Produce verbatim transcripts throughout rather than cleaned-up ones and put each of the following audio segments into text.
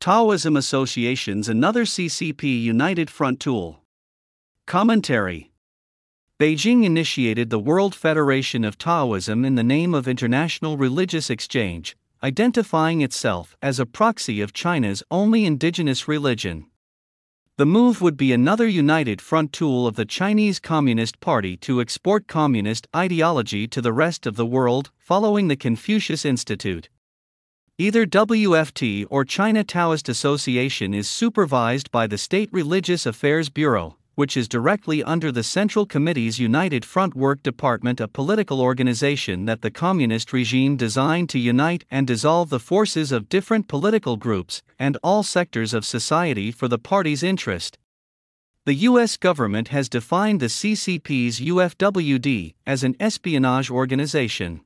Taoism Association's another C C P United Front tool. Commentary. Beijing initiated the World Federation of Taoism in the name of international religious exchange, identifying itself as a proxy of China's only indigenous religion. The move would be another united front tool of the Chinese Communist Party to export communist ideology to the rest of the world, following the Confucius Institute. Either W F T or China Taoist Association is supervised by the State Religious Affairs Bureau, which is directly under the Central Committee's United Front Work Department, a political organization that the communist regime designed to unite and dissolve the forces of different political groups and all sectors of society for the party's interest. The U S government has defined the C C P's U F W D as an espionage organization.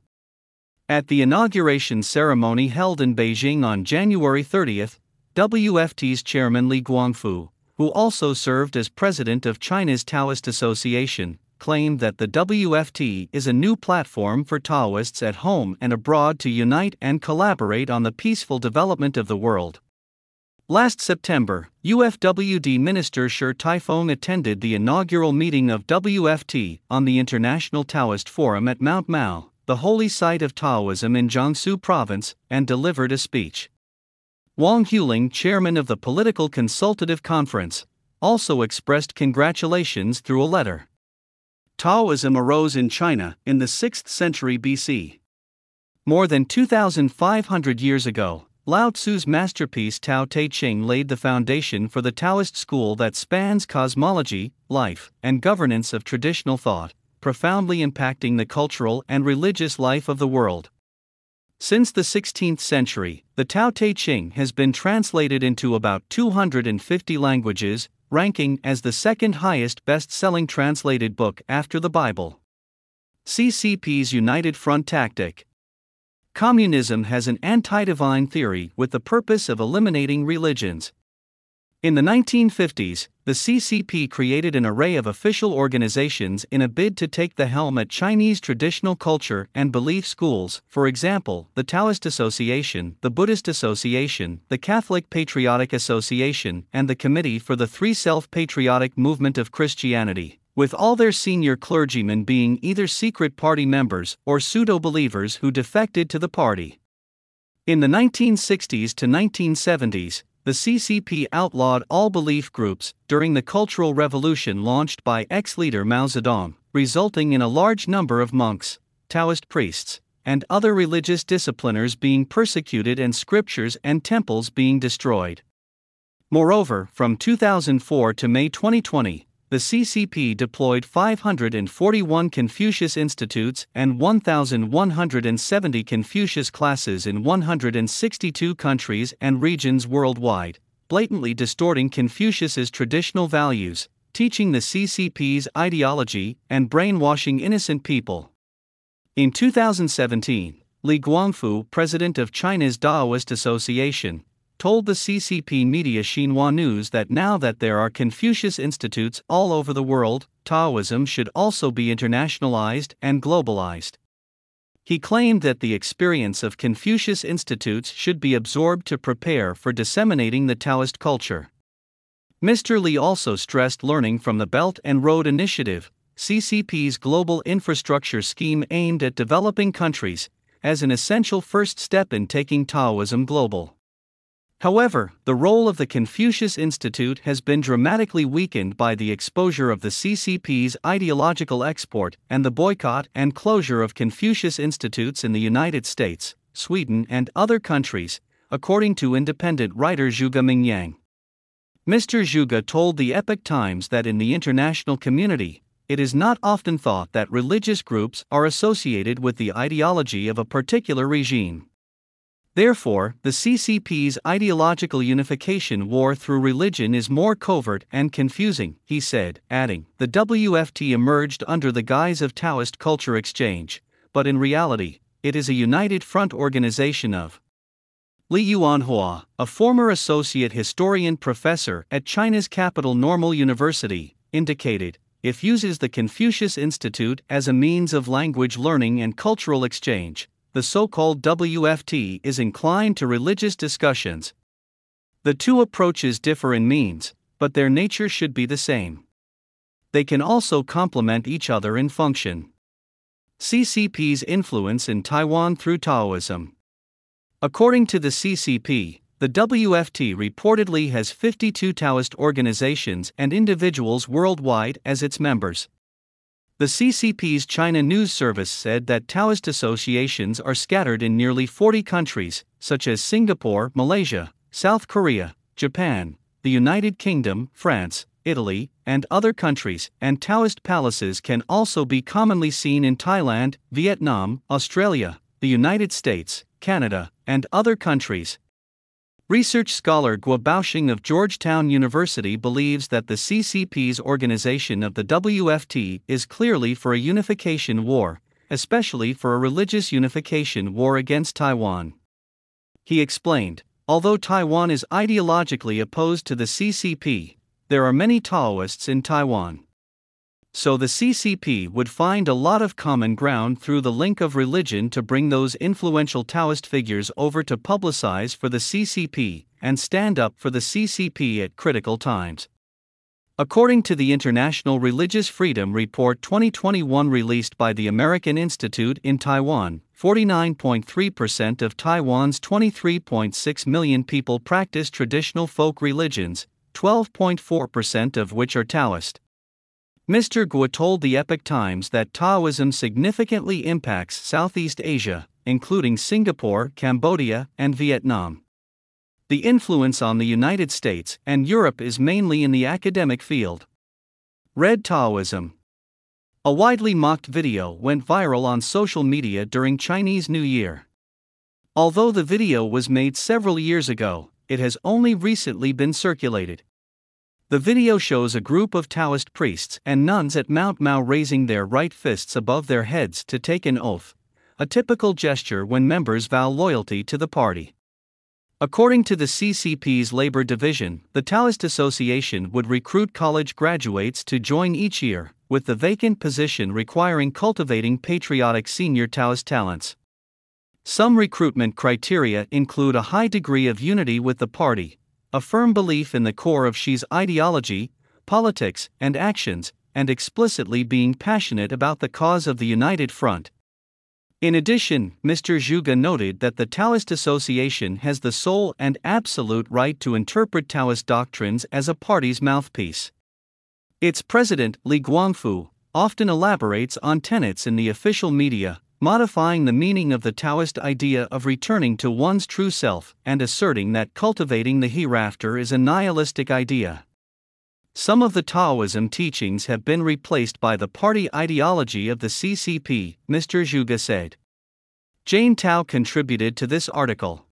At the inauguration ceremony held in Beijing on January thirtieth, W F T's chairman Li Guangfu, who also served as president of China's Taoist Association, claimed that the W F T is a new platform for Taoists at home and abroad to unite and collaborate on the peaceful development of the world. Last September, U F W D Minister Shi Taifeng attended the inaugural meeting of W F T on the International Taoist Forum at Mount Mao, the holy site of Taoism in Jiangsu province, and delivered a speech. Wang Hueling, chairman of the Political Consultative Conference, also expressed congratulations through a letter. Taoism arose in China in the sixth century B C. More than two thousand five hundred years ago, Lao Tzu's masterpiece Tao Te Ching laid the foundation for the Taoist school that spans cosmology, life, and governance of traditional thought, profoundly impacting the cultural and religious life of the world. Since the sixteenth century, the Tao Te Ching has been translated into about two hundred fifty languages, ranking as the second highest best-selling translated book after the Bible. C C P's United Front tactic. Communism has an anti-divine theory with the purpose of eliminating religions. In the nineteen fifties, the C C P created an array of official organizations in a bid to take the helm at Chinese traditional culture and belief schools, for example, the Taoist Association, the Buddhist Association, the Catholic Patriotic Association, and the Committee for the Three Self Patriotic Movement of Christianity, with all their senior clergymen being either secret party members or pseudo-believers who defected to the party. In the nineteen sixties to nineteen seventies, the C C P outlawed all belief groups during the Cultural Revolution launched by ex-leader Mao Zedong, resulting in a large number of monks, Taoist priests, and other religious discipliners being persecuted and scriptures and temples being destroyed. Moreover, from two thousand four to May twenty twenty, the C C P deployed five hundred forty-one Confucius Institutes and one thousand one hundred seventy Confucius classes in one hundred sixty-two countries and regions worldwide, blatantly distorting Confucius's traditional values, teaching the C C P's ideology and brainwashing innocent people. In two thousand seventeen, Li Guangfu, president of China's Taoist Association, told the C C P media Xinhua News that now that there are Confucius institutes all over the world, Taoism should also be internationalized and globalized. He claimed that the experience of Confucius institutes should be absorbed to prepare for disseminating the Taoist culture. Mister Li also stressed learning from the Belt and Road Initiative, C C P's global infrastructure scheme aimed at developing countries, as an essential first step in taking Taoism global. However, the role of the Confucius Institute has been dramatically weakened by the exposure of the C C P's ideological export and the boycott and closure of Confucius Institutes in the United States, Sweden, and other countries, according to independent writer Zhuge Mingyang. Mister Zhuge told the Epoch Times that in the international community, it is not often thought that religious groups are associated with the ideology of a particular regime. Therefore, the C C P's ideological unification war through religion is more covert and confusing, he said, adding, the W F T emerged under the guise of Taoist culture exchange, but in reality, it is a united front organization of. Li Yuanhua, a former associate historian professor at China's Capital Normal University, indicated, if uses the Confucius Institute as a means of language learning and cultural exchange, the so-called W F T is inclined to religious discussions. The two approaches differ in means, but their nature should be the same. They can also complement each other in function. C C P's influence in Taiwan through Taoism. According to the C C P, the W F T reportedly has fifty-two Taoist organizations and individuals worldwide as its members. The C C P's China News Service said that Taoist associations are scattered in nearly forty countries, such as Singapore, Malaysia, South Korea, Japan, the United Kingdom, France, Italy, and other countries, and Taoist palaces can also be commonly seen in Thailand, Vietnam, Australia, the United States, Canada, and other countries. Research scholar Guo Baoxing of Georgetown University believes that the C C P's organization of the W F T is clearly for a unification war, especially for a religious unification war against Taiwan. He explained, although Taiwan is ideologically opposed to the C C P, there are many Taoists in Taiwan. So the C C P would find a lot of common ground through the link of religion to bring those influential Taoist figures over to publicize for the C C P and stand up for the C C P at critical times. According to the International Religious Freedom Report twenty twenty-one released by the American Institute in Taiwan, forty-nine point three percent of Taiwan's twenty-three point six million people practice traditional folk religions, twelve point four percent of which are Taoist. Mister Guo told the Epoch Times that Taoism significantly impacts Southeast Asia, including Singapore, Cambodia, and Vietnam. The influence on the United States and Europe is mainly in the academic field. Red Taoism. A widely mocked video went viral on social media during Chinese New Year. Although the video was made several years ago, it has only recently been circulated. The video shows a group of Taoist priests and nuns at Mount Mao raising their right fists above their heads to take an oath, a typical gesture when members vow loyalty to the party. According to the C C P's Labor Division, the Taoist Association would recruit college graduates to join each year, with the vacant position requiring cultivating patriotic senior Taoist talents. Some recruitment criteria include a high degree of unity with the party, a firm belief in the core of Shi's ideology, politics, and actions, and explicitly being passionate about the cause of the United Front. In addition, Mister Zhuge noted that the Taoist Association has the sole and absolute right to interpret Taoist doctrines as a party's mouthpiece. Its president, Li Guangfu, often elaborates on tenets in the official media, modifying the meaning of the Taoist idea of returning to one's true self and asserting that cultivating the hereafter is a nihilistic idea. Some of the Taoism teachings have been replaced by the party ideology of the C C P, Mister Zhuge said. Jane Tao contributed to this article.